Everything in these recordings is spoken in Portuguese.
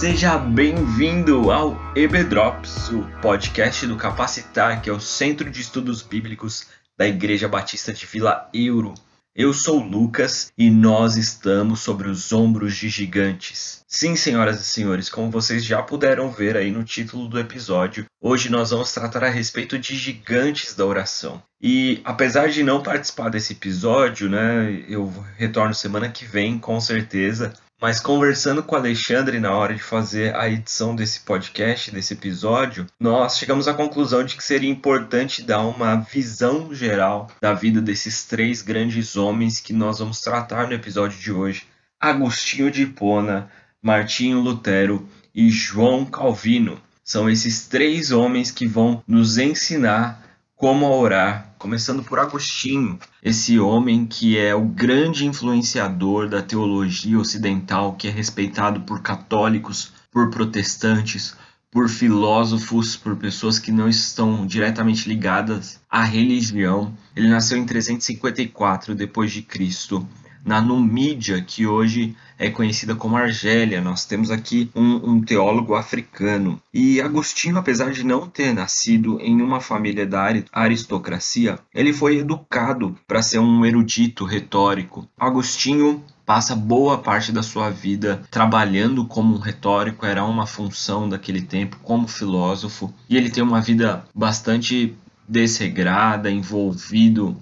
Seja bem-vindo ao Ebedrops, o podcast do Capacitar, que é o Centro de Estudos Bíblicos da Igreja Batista de Vila Euro. Eu sou o Lucas e nós estamos sobre os ombros de gigantes. Sim, senhoras e senhores, como vocês já puderam ver aí no título do episódio, hoje nós vamos tratar a respeito de gigantes da oração. E apesar de não participar desse episódio, eu retorno semana que vem, com certeza. Mas conversando com o Alexandre na hora de fazer a edição desse podcast, desse episódio, nós chegamos à conclusão de que seria importante dar uma visão geral da vida desses três grandes homens que nós vamos tratar no episódio de hoje: Agostinho de Hipona, Martinho Lutero e João Calvino. São esses três homens que vão nos ensinar como orar, começando por Agostinho, esse homem que é o grande influenciador da teologia ocidental, que é respeitado por católicos, por protestantes, por filósofos, por pessoas que não estão diretamente ligadas à religião. Ele nasceu em 354 d.C., na Numídia, que hoje é conhecida como Argélia. Nós temos aqui um teólogo africano. E Agostinho, apesar de não ter nascido em uma família da aristocracia, ele foi educado para ser um erudito retórico. Agostinho passa boa parte da sua vida trabalhando como um retórico, era uma função daquele tempo, como filósofo. E ele tem uma vida bastante desregrada, envolvido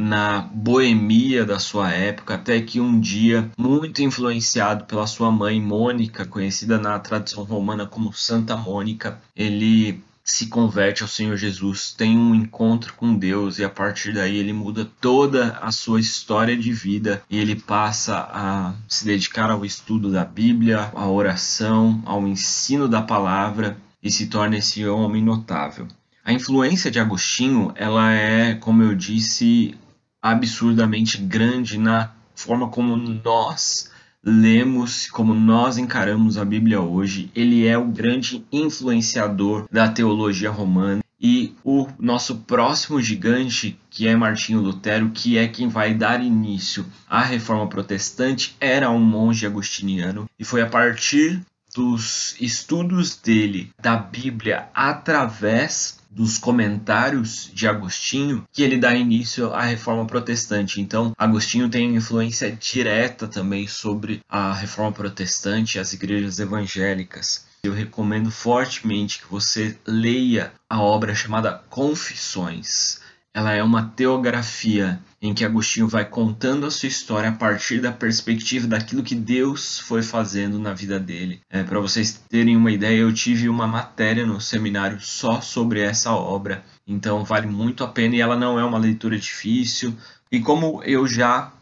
na boemia da sua época, até que um dia, muito influenciado pela sua mãe Mônica, conhecida na tradição romana como Santa Mônica, ele se converte ao Senhor Jesus, tem um encontro com Deus, e a partir daí ele muda toda a sua história de vida, e ele passa a se dedicar ao estudo da Bíblia, à oração, ao ensino da palavra, e se torna esse homem notável. A influência de Agostinho, ela é, como eu disse, absurdamente grande na forma como nós lemos, como nós encaramos a Bíblia hoje. Ele é o grande influenciador da teologia romana. E o nosso próximo gigante, que é Martinho Lutero, que é quem vai dar início à Reforma Protestante, era um monge agostiniano, e foi a partir dos estudos dele da Bíblia, através dos comentários de Agostinho, que ele dá início à Reforma Protestante. Então, Agostinho tem influência direta também sobre a Reforma Protestante e as igrejas evangélicas. Eu recomendo fortemente que você leia a obra chamada Confissões. Ela é uma teografia em que Agostinho vai contando a sua história a partir da perspectiva daquilo que Deus foi fazendo na vida dele. Para vocês terem uma ideia, eu tive uma matéria no seminário só sobre essa obra, então vale muito a pena, e ela não é uma leitura difícil. E como eu já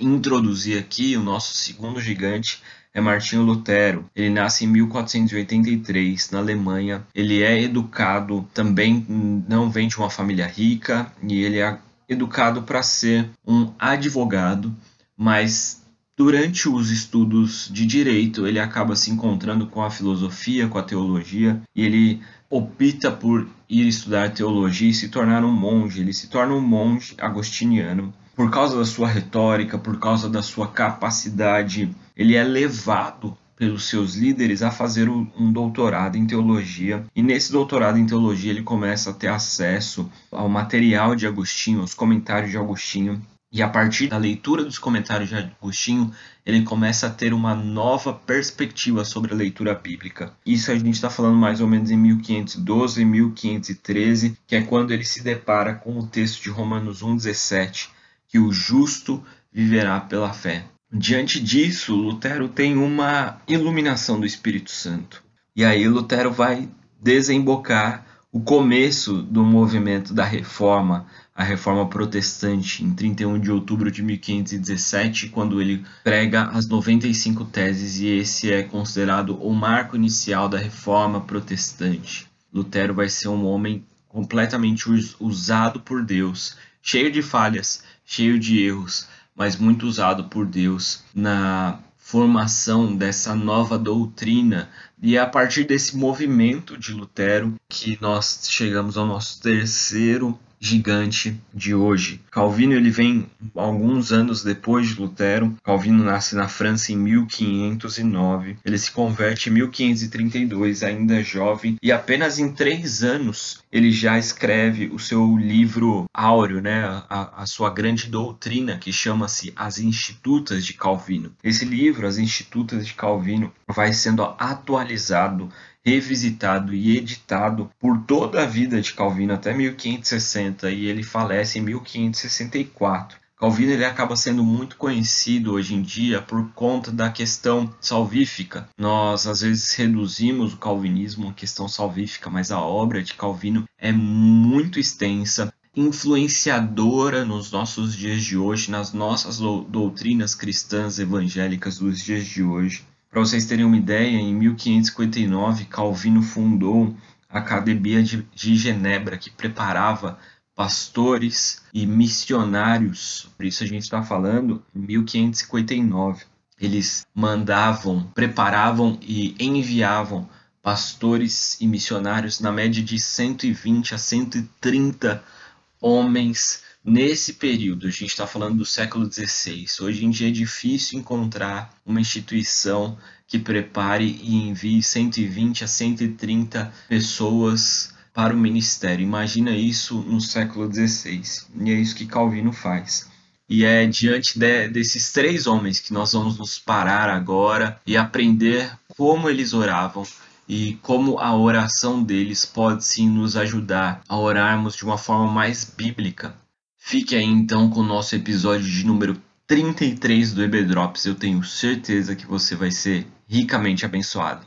introduzi aqui, o nosso segundo gigante é Martinho Lutero. Ele nasce em 1483, na Alemanha. Ele é educado, também não vem de uma família rica, e ele é educado para ser um advogado, mas durante os estudos de direito, ele acaba se encontrando com a filosofia, com a teologia, e ele opta por ir estudar teologia e se tornar um monge. Ele se torna um monge agostiniano. Por causa da sua retórica, por causa da sua capacidade, ele é levado pelos seus líderes a fazer um doutorado em teologia. E nesse doutorado em teologia ele começa a ter acesso ao material de Agostinho, aos comentários de Agostinho. E a partir da leitura dos comentários de Agostinho, ele começa a ter uma nova perspectiva sobre a leitura bíblica. Isso a gente está falando mais ou menos em 1512, 1513, que é quando ele se depara com o texto de Romanos 1,17, que o justo viverá pela fé. Diante disso, Lutero tem uma iluminação do Espírito Santo. E aí Lutero vai desembocar o começo do movimento da Reforma, a Reforma Protestante, em 31 de outubro de 1517, quando ele prega as 95 teses, e esse é considerado o marco inicial da Reforma Protestante. Lutero vai ser um homem completamente usado por Deus, cheio de falhas, cheio de erros, mas muito usado por Deus na formação dessa nova doutrina. E é a partir desse movimento de Lutero que nós chegamos ao nosso terceiro gigante de hoje. Calvino ele vem alguns anos depois de Lutero. Calvino nasce na França em 1509. Ele se converte em 1532, ainda jovem, e apenas em 3 anos ele já escreve o seu livro áureo, né? A sua grande doutrina, que chama-se As Institutas de Calvino. Esse livro, As Institutas de Calvino, vai sendo atualizado, revisitado e editado por toda a vida de Calvino até 1560, e ele falece em 1564. Calvino ele acaba sendo muito conhecido hoje em dia por conta da questão salvífica. Nós, às vezes, reduzimos o calvinismo à questão salvífica, mas a obra de Calvino é muito extensa, influenciadora nos nossos dias de hoje, nas nossas doutrinas cristãs evangélicas dos dias de hoje. Para vocês terem uma ideia, em 1559, Calvino fundou a Academia de Genebra, que preparava pastores e missionários. Por isso a gente está falando em 1559. Eles mandavam, preparavam e enviavam pastores e missionários na média de 120 a 130 homens nesse período. A gente está falando do século XVI. Hoje em dia é difícil encontrar uma instituição que prepare e envie 120 a 130 pessoas para o ministério. Imagina isso no século XVI. E é isso que Calvino faz. E é diante desses 3 homens que nós vamos nos parar agora e aprender como eles oravam e como a oração deles pode sim nos ajudar a orarmos de uma forma mais bíblica. Fique aí então com o nosso episódio de número 33 do Ebedrops. Eu tenho certeza que você vai ser ricamente abençoado.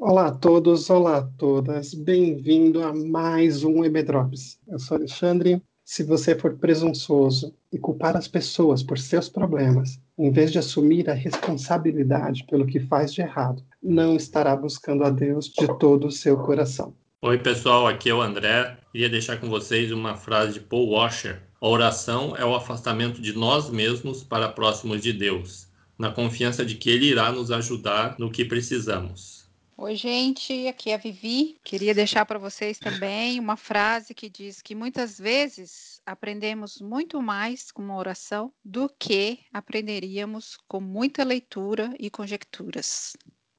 Olá a todos, olá a todas, bem-vindo a mais um Ebedrops. Eu sou Alexandre. Se você for presunçoso e culpar as pessoas por seus problemas, em vez de assumir a responsabilidade pelo que faz de errado, não estará buscando a Deus de todo o seu coração. Oi pessoal, aqui é o André. Queria deixar com vocês uma frase de Paul Washer. A oração é o afastamento de nós mesmos para próximos de Deus, na confiança de que Ele irá nos ajudar no que precisamos. Oi, gente, aqui é a Vivi. Queria deixar para vocês também uma frase que diz que muitas vezes aprendemos muito mais com uma oração do que aprenderíamos com muita leitura e conjecturas.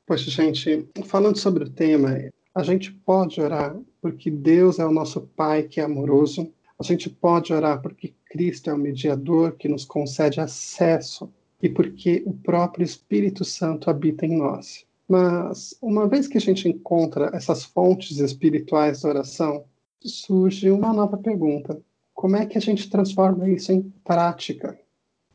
Poxa, gente, falando sobre o tema, a gente pode orar porque Deus é o nosso Pai que é amoroso. A gente pode orar porque Cristo é o mediador que nos concede acesso e porque o próprio Espírito Santo habita em nós. Mas, uma vez que a gente encontra essas fontes espirituais da oração, surge uma nova pergunta. Como é que a gente transforma isso em prática?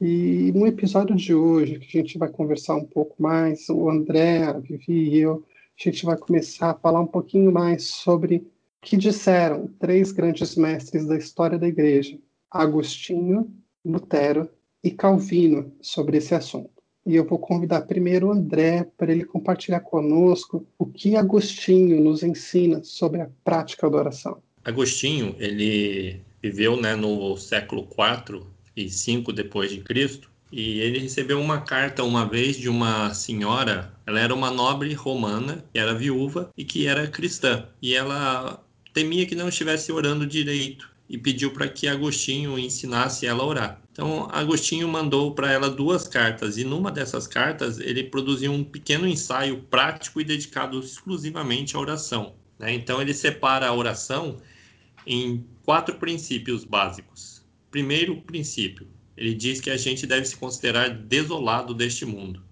E no episódio de hoje, que a gente vai conversar um pouco mais, o André, a Vivi e eu, a gente vai começar a falar um pouquinho mais sobre o que disseram 3 grandes mestres da história da Igreja, Agostinho, Lutero e Calvino, sobre esse assunto. E eu vou convidar primeiro o André para ele compartilhar conosco o que Agostinho nos ensina sobre a prática da oração. Agostinho, ele viveu no século IV e V depois de Cristo, e ele recebeu uma carta uma vez de uma senhora. Ela era uma nobre romana, que era viúva e que era cristã, e ela temia que não estivesse orando direito e pediu para que Agostinho ensinasse ela a orar. Então, Agostinho mandou para ela 2 cartas, e numa dessas cartas ele produziu um pequeno ensaio prático e dedicado exclusivamente à oração. Então, ele separa a oração em 4 princípios básicos. Primeiro princípio, ele diz que a gente deve se considerar desolado deste mundo.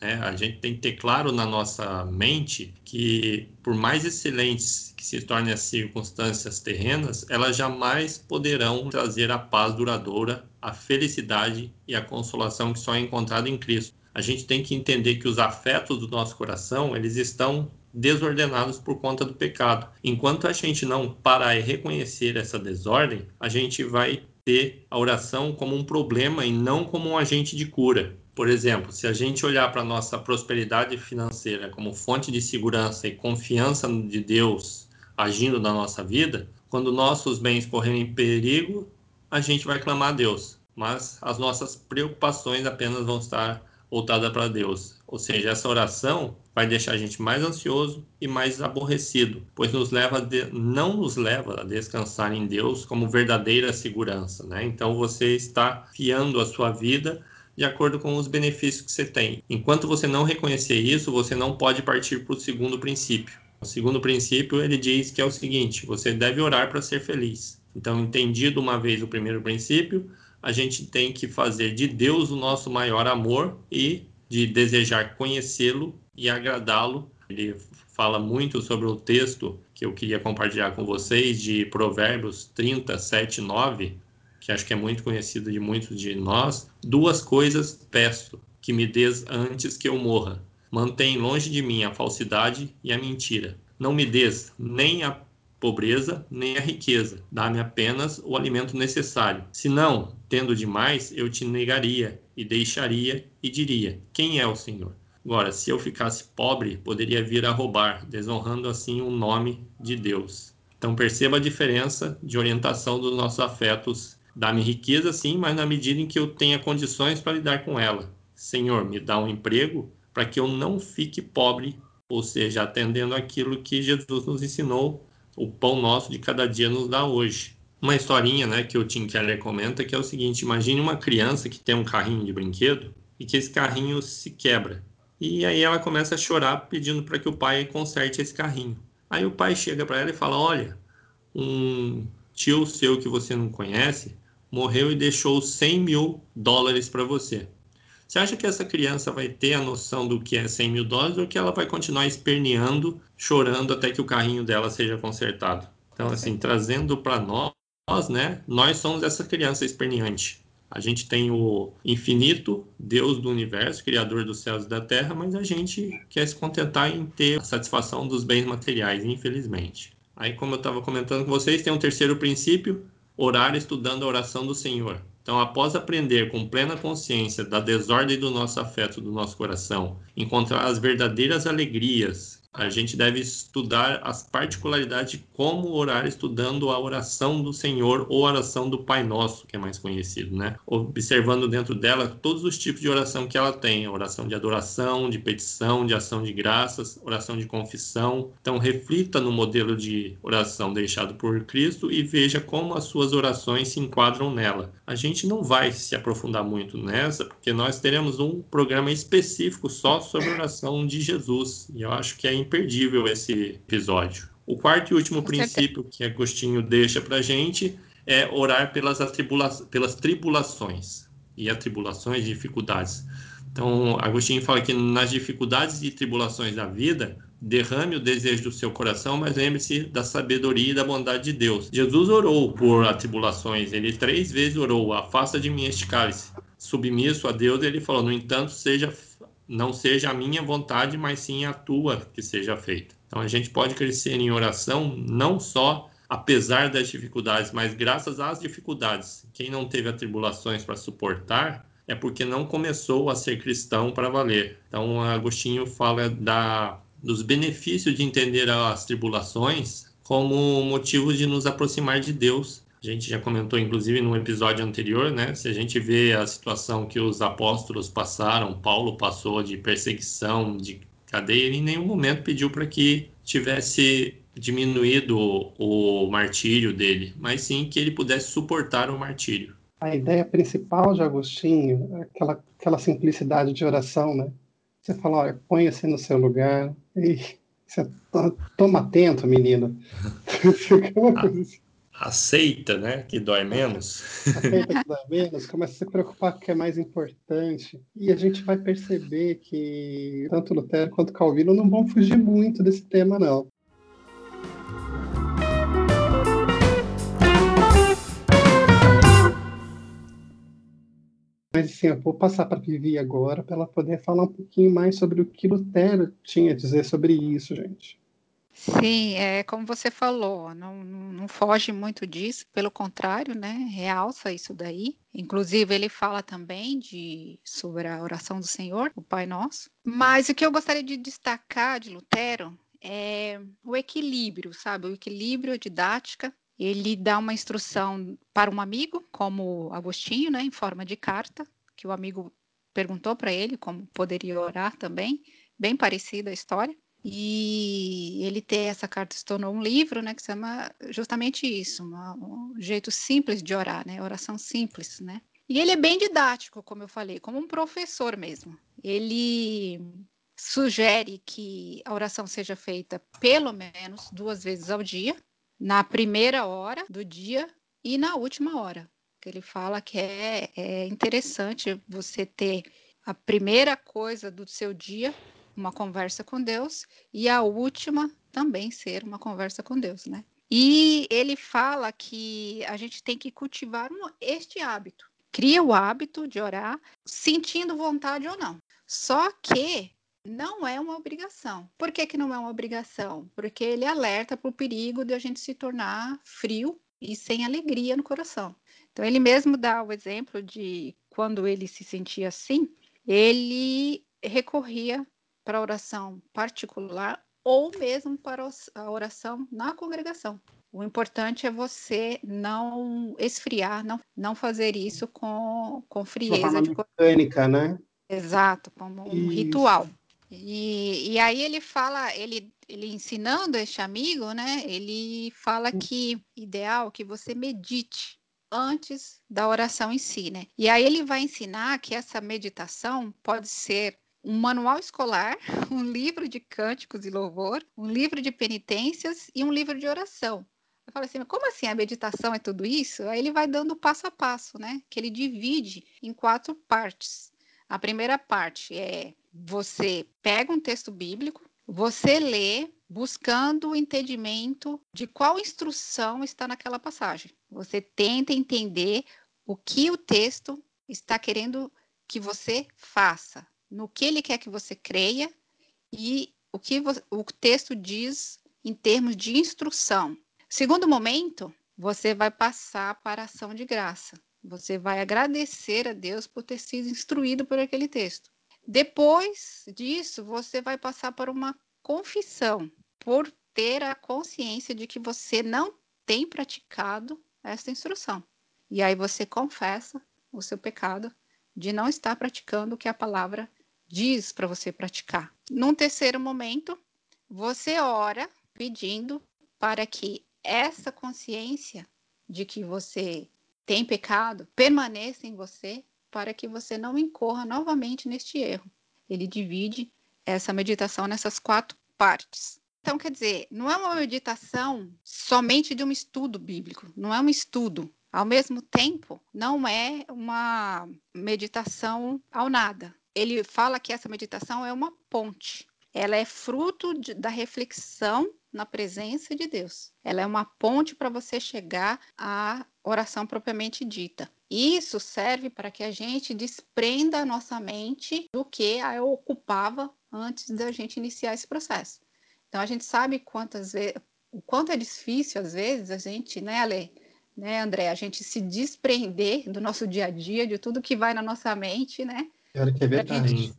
A gente tem que ter claro na nossa mente que, por mais excelentes que se tornem as circunstâncias terrenas, elas jamais poderão trazer a paz duradoura, a felicidade e a consolação que só é encontrada em Cristo. A gente tem que entender que os afetos do nosso coração, eles estão desordenados por conta do pecado. Enquanto a gente não parar e reconhecer essa desordem, a gente vai ter a oração como um problema e não como um agente de cura. Por exemplo, se a gente olhar para a nossa prosperidade financeira como fonte de segurança e confiança de Deus agindo na nossa vida, quando nossos bens correrem perigo, a gente vai clamar a Deus. Mas as nossas preocupações apenas vão estar voltada para Deus. Ou seja, essa oração vai deixar a gente mais ansioso e mais aborrecido, pois não nos leva a descansar em Deus como verdadeira segurança, né? Então você está fiando a sua vida de acordo com os benefícios que você tem. Enquanto você não reconhecer isso, você não pode partir para o segundo princípio. O segundo princípio, ele diz que é o seguinte: você deve orar para ser feliz. Então, entendido uma vez o primeiro princípio, a gente tem que fazer de Deus o nosso maior amor e de desejar conhecê-lo e agradá-lo. Ele fala muito sobre o texto que eu queria compartilhar com vocês, de Provérbios 30, 7, 9, que acho que é muito conhecido de muitos de nós. Duas coisas peço que me dês antes que eu morra: mantém longe de mim a falsidade e a mentira. Não me dês nem a pobreza, nem a riqueza. Dá-me apenas o alimento necessário. Senão, tendo demais, eu te negaria e deixaria e diria: quem é o Senhor? Agora, se eu ficasse pobre, poderia vir a roubar, desonrando assim o nome de Deus. Então perceba a diferença de orientação dos nossos afetos. Dá-me riqueza, sim, mas na medida em que eu tenha condições para lidar com ela. Senhor, me dá um emprego para que eu não fique pobre, ou seja, atendendo aquilo que Jesus nos ensinou, o pão nosso de cada dia nos dá hoje. Uma historinha, né, que o Tim Keller comenta, que é o seguinte: imagine uma criança que tem um carrinho de brinquedo e que esse carrinho se quebra. E aí ela começa a chorar pedindo para que o pai conserte esse carrinho. Aí o pai chega para ela e fala: olha, um tio seu que você não conhece morreu e deixou $100 mil para você. Você acha que essa criança vai ter a noção do que é $100 mil ou que ela vai continuar esperneando, chorando até que o carrinho dela seja consertado? Então, assim, trazendo para nós, né? Nós somos essa criança esperneante. A gente tem o infinito, Deus do universo, Criador dos céus e da terra, mas a gente quer se contentar em ter a satisfação dos bens materiais, infelizmente. Aí, como eu estava comentando com vocês, tem um terceiro princípio: orar estudando a oração do Senhor. Então, após aprender com plena consciência da desordem do nosso afeto, do nosso coração, encontrar as verdadeiras alegrias, a gente deve estudar as particularidades de como orar estudando a oração do Senhor ou a oração do Pai Nosso, que é mais conhecido, né? Observando dentro dela todos os tipos de oração que ela tem: oração de adoração, de petição, de ação de graças, oração de confissão. Então, reflita no modelo de oração deixado por Cristo e veja como as suas orações se enquadram nela. A gente não vai se aprofundar muito nessa, porque nós teremos um programa específico só sobre a oração de Jesus, e eu acho que é imperdível esse episódio. O quarto e último princípio que Agostinho deixa para a gente é orar pelas tribulações. E as tribulações, dificuldades. Então, Agostinho fala que nas dificuldades e tribulações da vida, derrame o desejo do seu coração, mas lembre-se da sabedoria e da bondade de Deus. Jesus orou por atribulações, ele 3 vezes orou: afasta de mim este cálice. Submisso a Deus, ele falou: no entanto, não seja a minha vontade, mas sim a tua que seja feita. Então, a gente pode crescer em oração, não só apesar das dificuldades, mas graças às dificuldades. Quem não teve atribulações para suportar é porque não começou a ser cristão para valer. Então, Agostinho fala dos benefícios de entender as tribulações como motivo de nos aproximar de Deus. A gente já comentou, inclusive, num episódio anterior, né? Se a gente vê a situação que os apóstolos passaram, Paulo passou de perseguição, de cadeia, ele em nenhum momento pediu para que tivesse diminuído o martírio dele, mas sim que ele pudesse suportar o martírio. A ideia principal de Agostinho é aquela simplicidade de oração, né? Você fala: olha, ponha-se no seu lugar e você toma atento, menino. Fica uma coisa assim. Aceita, né? Que dói menos. Aceita que dói menos, começa a se preocupar com o que é mais importante. E a gente vai perceber que tanto Lutero quanto Calvino não vão fugir muito desse tema, não. Mas assim, eu vou passar para a Vivi agora para ela poder falar um pouquinho mais sobre o que Lutero tinha a dizer sobre isso, gente. Sim, é como você falou, não foge muito disso, pelo contrário, né, realça isso daí. Inclusive, ele fala também sobre a oração do Senhor, o Pai Nosso. Mas o que eu gostaria de destacar de Lutero é o equilíbrio, sabe? O equilíbrio, a didática. Ele dá uma instrução para um amigo, como Agostinho, né, em forma de carta, que o amigo perguntou para ele como poderia orar também, bem parecida a história. E ele ter essa carta se tornou um livro, né, que se chama justamente isso, um jeito simples de orar, né, oração simples, né. E ele é bem didático, como eu falei, como um professor mesmo. Ele sugere que a oração seja feita pelo menos 2 vezes ao dia, na primeira hora do dia e na última hora. Ele fala que é interessante você ter a primeira coisa do seu dia, uma conversa com Deus, e a última também ser uma conversa com Deus, né? E ele fala que a gente tem que cultivar este hábito. Cria o hábito de orar, sentindo vontade ou não. Só que não é uma obrigação. Por que não é uma obrigação? Porque ele alerta para o perigo de a gente se tornar frio e sem alegria no coração. Então, ele mesmo dá o exemplo de quando ele se sentia assim, ele recorria para a oração particular ou mesmo para a oração na congregação. O importante é você não esfriar, não fazer isso com frieza. De mecânica, né? Exato, como um ritual. E aí ele fala, ele ensinando este amigo, né? Ele fala que ideal que você medite antes da oração em si, né? E aí ele vai ensinar que essa meditação pode ser um manual escolar, um livro de cânticos e louvor, um livro de penitências e um livro de oração. Eu falo assim, mas como assim a meditação é tudo isso? Aí ele vai dando passo a passo, né? Que ele divide em 4 partes. A primeira parte é você pega um texto bíblico, você lê buscando o entendimento de qual instrução está naquela passagem. Você tenta entender o que o texto está querendo que você faça, no que ele quer que você creia e o que o texto diz em termos de instrução. Segundo momento, você vai passar para a ação de graça. Você vai agradecer a Deus por ter sido instruído por aquele texto. Depois disso, você vai passar por uma confissão, por ter a consciência de que você não tem praticado essa instrução. E aí você confessa o seu pecado de não estar praticando o que a palavra diz para você praticar. Num terceiro momento, você ora pedindo para que essa consciência de que você tem pecado permaneça em você, para que você não incorra novamente neste erro. Ele divide essa meditação nessas 4 partes. Então, quer dizer, não é uma meditação somente de um estudo bíblico, não é um estudo. Ao mesmo tempo, não é uma meditação ao nada. Ele fala que essa meditação é uma ponte. Ela é fruto da reflexão na presença de Deus. Ela é uma ponte para você chegar à oração propriamente dita. Isso serve para que a gente desprenda a nossa mente do que a ocupava antes da gente iniciar esse processo. Então, a gente sabe o quanto é difícil, às vezes, a gente, né, Ale, né, André, a gente se desprender do nosso dia a dia, de tudo que vai na nossa mente, né? Claro que é verdade.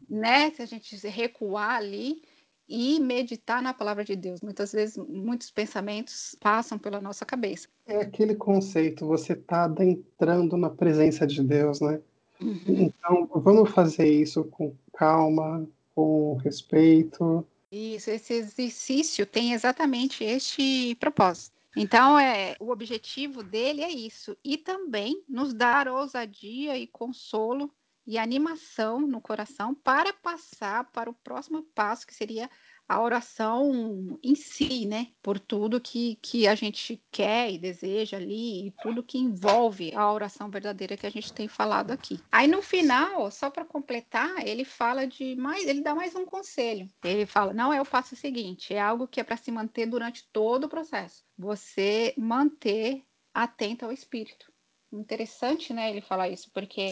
Se a gente recuar ali e meditar na palavra de Deus. Muitas vezes, muitos pensamentos passam pela nossa cabeça. É aquele conceito, você está adentrando na presença de Deus, né? Uhum. Então, vamos fazer isso com calma, com respeito. Isso, esse exercício tem exatamente este propósito. Então, o objetivo dele é isso. E também nos dar ousadia e consolo e animação no coração para passar para o próximo passo, que seria a oração em si, né? Por tudo que a gente quer e deseja ali, e tudo que envolve a oração verdadeira que a gente tem falado aqui. Aí no final, só para completar, ele fala ele dá mais um conselho. Ele fala, não é o passo seguinte, é algo que é para se manter durante todo o processo. Você manter atento ao Espírito. Interessante, né, ele falar isso, porque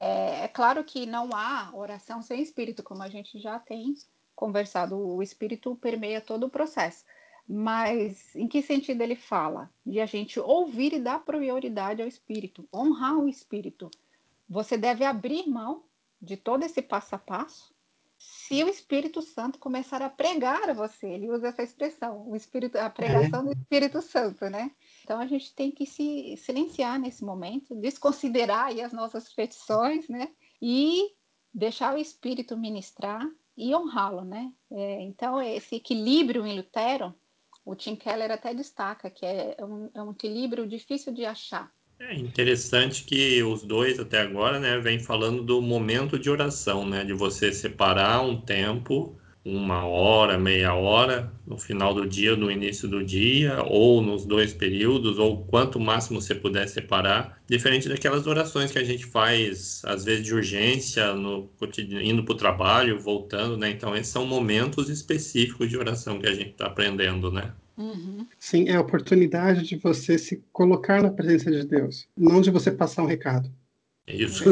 é claro que não há oração sem Espírito, como a gente já tem conversado, o Espírito permeia todo o processo, mas em que sentido ele fala? De a gente ouvir e dar prioridade ao Espírito, honrar o Espírito. Você deve abrir mão de todo esse passo a passo, se o Espírito Santo começar a pregar a você. Ele usa essa expressão, a pregação do Espírito Santo, né? Então, a gente tem que se silenciar nesse momento, desconsiderar aí as nossas petições, né? E deixar o Espírito ministrar e honrá-lo, né? Então, esse equilíbrio em Lutero, o Tim Keller até destaca que é um equilíbrio difícil de achar. É interessante que os dois, até agora, né, vêm falando do momento de oração, né? De você separar um tempo, uma hora, meia hora, no final do dia, no início do dia, ou nos dois períodos, ou quanto máximo você puder separar, diferente daquelas orações que a gente faz, às vezes de urgência, indo para o trabalho, voltando, né? Então, esses são momentos específicos de oração que a gente está aprendendo, né? Uhum. Sim, é a oportunidade de você se colocar na presença de Deus, não de você passar um recado. É isso.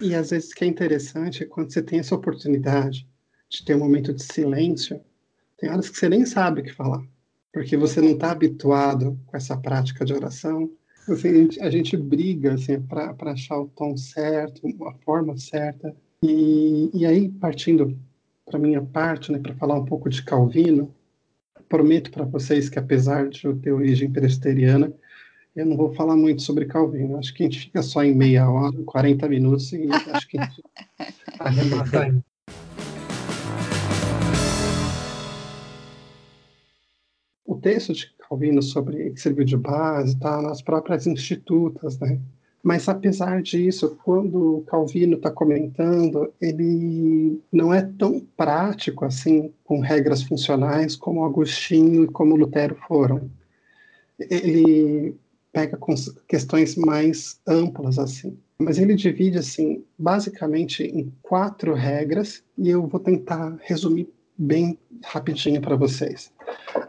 E às vezes o que é interessante é quando você tem essa oportunidade de ter um momento de silêncio, tem horas que você nem sabe o que falar, porque você não está habituado com essa prática de oração. Assim, a gente briga assim, para achar o tom certo, a forma certa. E aí, partindo para a minha parte, né, para falar um pouco de Calvino, prometo para vocês que, apesar de eu ter origem presbiteriana, eu não vou falar muito sobre Calvino. Acho que a gente fica só em meia hora, 40 minutos, e acho que a gente arremata ainda. O texto de Calvino sobre que serviu de base está nas próprias Institutas, né? Mas, apesar disso, quando o Calvino está comentando, ele não é tão prático assim, com regras funcionais, como Agostinho e como Lutero foram. Ele pega questões mais amplas, assim. Mas ele divide, assim, basicamente em 4 regras, e eu vou tentar resumir bem rapidinho para vocês.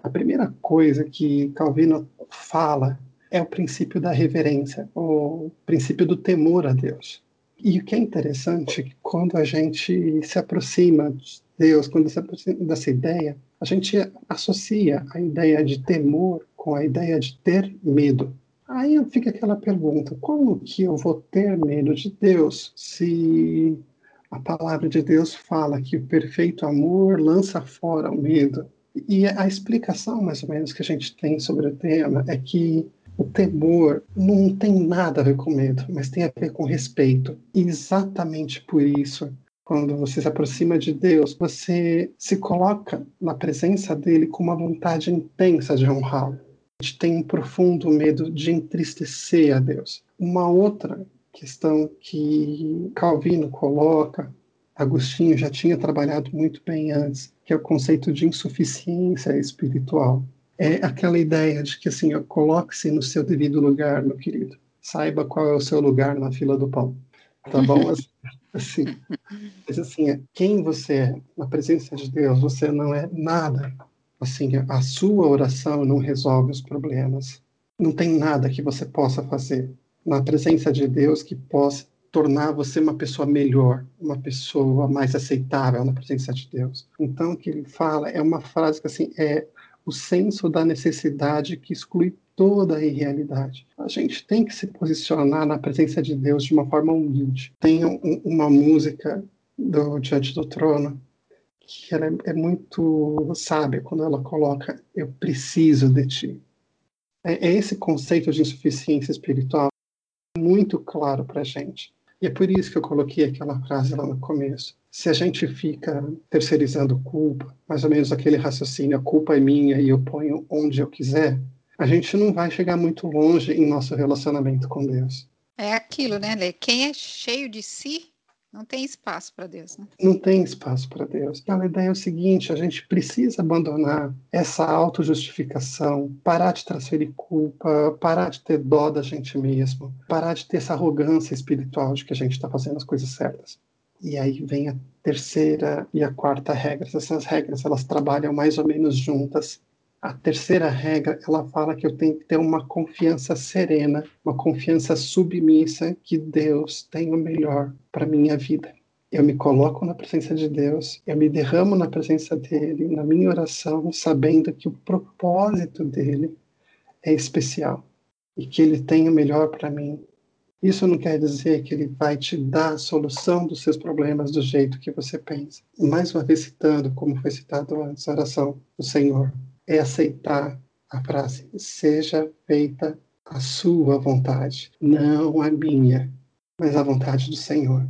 A primeira coisa que Calvino fala é o princípio da reverência, o princípio do temor a Deus. E o que é interessante é que quando a gente se aproxima de Deus, quando se aproxima dessa ideia, a gente associa a ideia de temor com a ideia de ter medo. Aí fica aquela pergunta, como que eu vou ter medo de Deus se a palavra de Deus fala que o perfeito amor lança fora o medo? E a explicação, mais ou menos, que a gente tem sobre o tema é que o temor não tem nada a ver com medo, mas tem a ver com respeito. E exatamente por isso, quando você se aproxima de Deus, você se coloca na presença dele com uma vontade intensa de honrá-lo. A gente tem um profundo medo de entristecer a Deus. Uma outra questão que Calvino coloca, Agostinho já tinha trabalhado muito bem antes, que é o conceito de insuficiência espiritual. É aquela ideia de que, assim, coloque-se no seu devido lugar, meu querido. Saiba qual é o seu lugar na fila do pão. Tá bom? Assim. Mas, assim, quem você é na presença de Deus, você não é nada. Assim, a sua oração não resolve os problemas. Não tem nada que você possa fazer na presença de Deus que possa tornar você uma pessoa melhor, uma pessoa mais aceitável na presença de Deus. Então, o que ele fala é uma frase que, assim, é o senso da necessidade que exclui toda a irrealidade. A gente tem que se posicionar na presença de Deus de uma forma humilde. Tem uma música do Diante do Trono que ela é muito sábia quando ela coloca eu preciso de ti. É esse conceito de insuficiência espiritual muito claro para a gente. E é por isso que eu coloquei aquela frase lá no começo. Se a gente fica terceirizando culpa, mais ou menos aquele raciocínio, a culpa é minha e eu ponho onde eu quiser, a gente não vai chegar muito longe em nosso relacionamento com Deus. É aquilo, né, Lê? Quem é cheio de si não tem espaço para Deus, né? Não tem espaço para Deus. Então, a ideia é o seguinte, a gente precisa abandonar essa autojustificação, parar de transferir culpa, parar de ter dó da gente mesmo, parar de ter essa arrogância espiritual de que a gente está fazendo as coisas certas. E aí vem a terceira e a quarta regras. Essas regras, elas trabalham mais ou menos juntas. A terceira regra, ela fala que eu tenho que ter uma confiança serena, uma confiança submissa que Deus tem o melhor para a minha vida. Eu me coloco na presença de Deus, eu me derramo na presença dele, na minha oração, sabendo que o propósito dele é especial e que ele tem o melhor para mim. Isso não quer dizer que ele vai te dar a solução dos seus problemas do jeito que você pensa. Mais uma vez citando, como foi citado antes, a oração do Senhor, é aceitar a frase, seja feita a sua vontade, não a minha, mas a vontade do Senhor.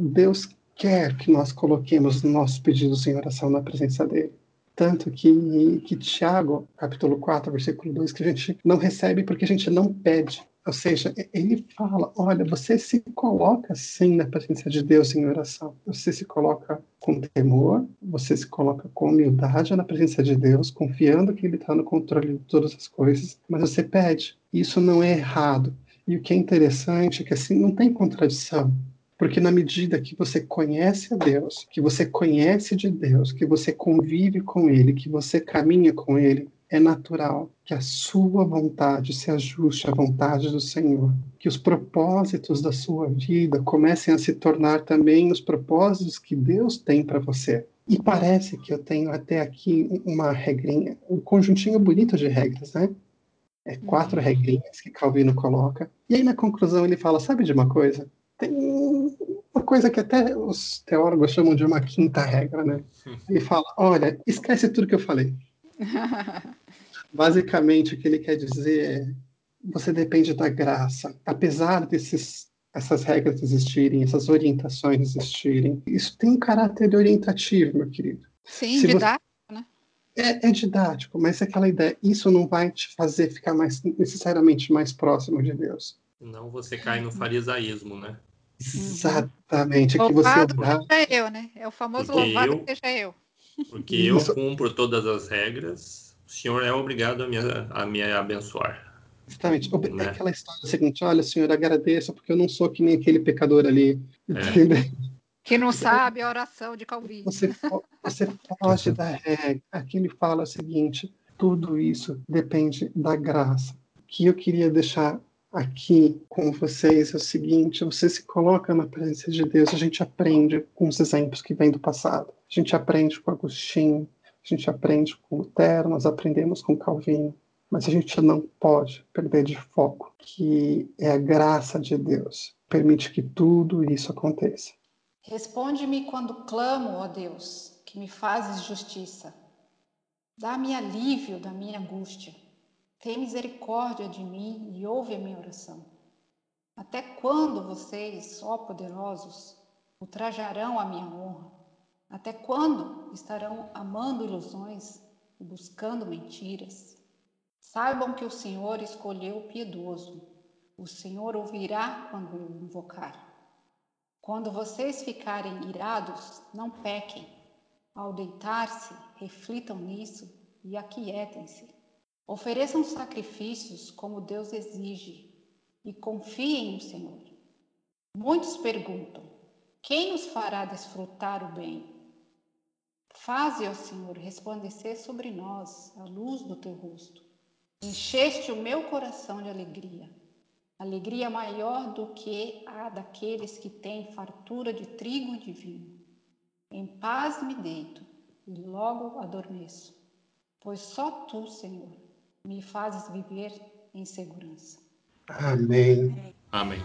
Deus quer que nós coloquemos nossos pedidos em oração na presença dele. Tanto que Tiago, capítulo 4, versículo 2, que a gente não recebe porque a gente não pede. Ou seja, ele fala, olha, você se coloca sim na presença de Deus em oração. Você se coloca com temor, você se coloca com humildade na presença de Deus, confiando que ele está no controle de todas as coisas, mas você pede. Isso não é errado. E o que é interessante é que assim não tem contradição. Porque na medida que você conhece a Deus, que você conhece de Deus, que você convive com ele, que você caminha com ele, é natural que a sua vontade se ajuste à vontade do Senhor. Que os propósitos da sua vida comecem a se tornar também os propósitos que Deus tem para você. E parece que eu tenho até aqui uma regrinha, um conjuntinho bonito de regras, né? É 4 regrinhas que Calvino coloca. E aí na conclusão ele fala, sabe de uma coisa? Tem uma coisa que até os teólogos chamam de uma 5ª regra, né? Ele fala, olha, esquece tudo que eu falei. Basicamente, o que ele quer dizer é, você depende da graça. Apesar dessas regras existirem, essas orientações existirem, isso tem um caráter orientativo, meu querido. Sim, se didático, você... né? É didático, mas é aquela ideia, isso não vai te fazer ficar necessariamente mais próximo de Deus. Não, você cai no farisaísmo, né? Exatamente. É que você louvado seja eu, né? É o famoso porque louvado seja eu. Porque eu cumpro todas as regras, o Senhor é obrigado a me abençoar. Exatamente. Né? É aquela história seguinte, olha, Senhor, agradeço porque eu não sou que nem aquele pecador ali. É. Que não sabe a oração de Calvino. Você foge da regra. Aqui ele fala o seguinte, tudo isso depende da graça. O que eu queria deixar aqui com vocês é o seguinte, você se coloca na presença de Deus, a gente aprende com os exemplos que vêm do passado, a gente aprende com Agostinho, a gente aprende com Lutero, nós aprendemos com Calvino, mas a gente não pode perder de foco que é a graça de Deus, permite que tudo isso aconteça. Responde-me quando clamo, ó Deus, que me fazes justiça, dá-me alívio da minha angústia. Tem misericórdia de mim e ouve a minha oração. Até quando vocês, ó poderosos, ultrajarão a minha honra? Até quando estarão amando ilusões e buscando mentiras? Saibam que o Senhor escolheu o piedoso. O Senhor ouvirá quando eu invocar. Quando vocês ficarem irados, não pequem. Ao deitar-se, reflitam nisso e aquietem-se. Ofereçam sacrifícios como Deus exige e confiem no Senhor. Muitos perguntam, quem nos fará desfrutar o bem? Faze, ó Senhor, resplandecer sobre nós a luz do teu rosto. Encheste o meu coração de alegria, alegria maior do que a daqueles que têm fartura de trigo e de vinho. Em paz me deito e logo adormeço, pois só tu, Senhor, me fazes viver em segurança. Amém. Amém.